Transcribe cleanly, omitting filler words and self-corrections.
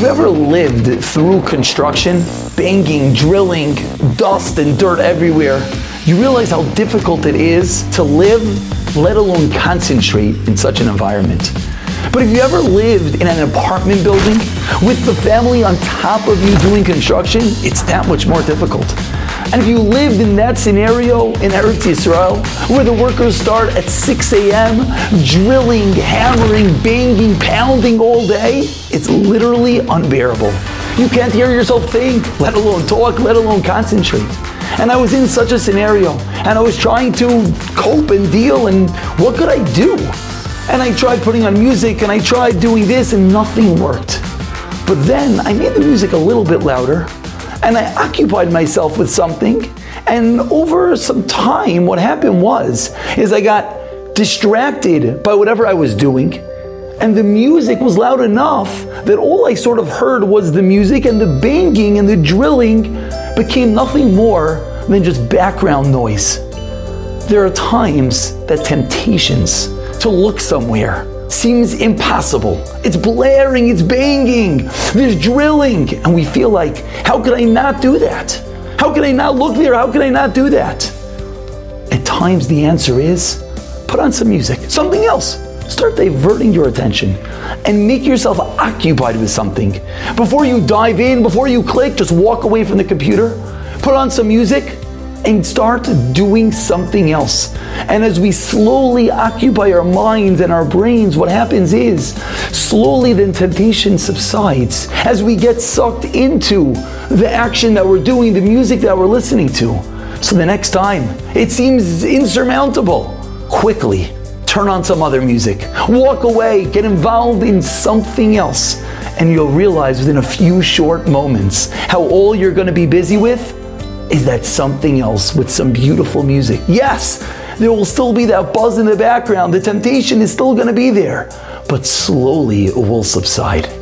you've ever lived through construction, banging, drilling, dust and dirt everywhere, you realize how difficult it is to live, let alone concentrate in such an environment. But if you ever lived in an apartment building with the family on top of you doing construction, it's that much more difficult. And if you lived in that scenario in Eretz Yisrael, where the workers start at 6 a.m., drilling, hammering, banging, pounding all day, it's literally unbearable. You can't hear yourself think, let alone talk, let alone concentrate. And I was in such a scenario, and I was trying to cope and deal, and what could I do? And I tried putting on music, and I tried doing this, and nothing worked. But then I made the music a little bit louder, and I occupied myself with something, and over some time what happened was I got distracted by whatever I was doing, and the music was loud enough that all I sort of heard was the music, and the banging and the drilling became nothing more than just background noise. There are times that temptations to look somewhere seems impossible. It's blaring, it's banging, there's drilling, and we feel like, how could I not do that? How could I not look there? How could I not do that? At times the answer is, put on some music, something else. Start diverting your attention and make yourself occupied with something. Before you dive in, before you click, just walk away from the computer, put on some music, and start doing something else. And as we slowly occupy our minds and our brains, what happens is, slowly the temptation subsides as we get sucked into the action that we're doing, the music that we're listening to. So the next time it seems insurmountable, quickly turn on some other music, walk away, get involved in something else, and you'll realize within a few short moments how all you're going to be busy with is that something else with some beautiful music. Yes, there will still be that buzz in the background. The temptation is still going to be there, but slowly it will subside.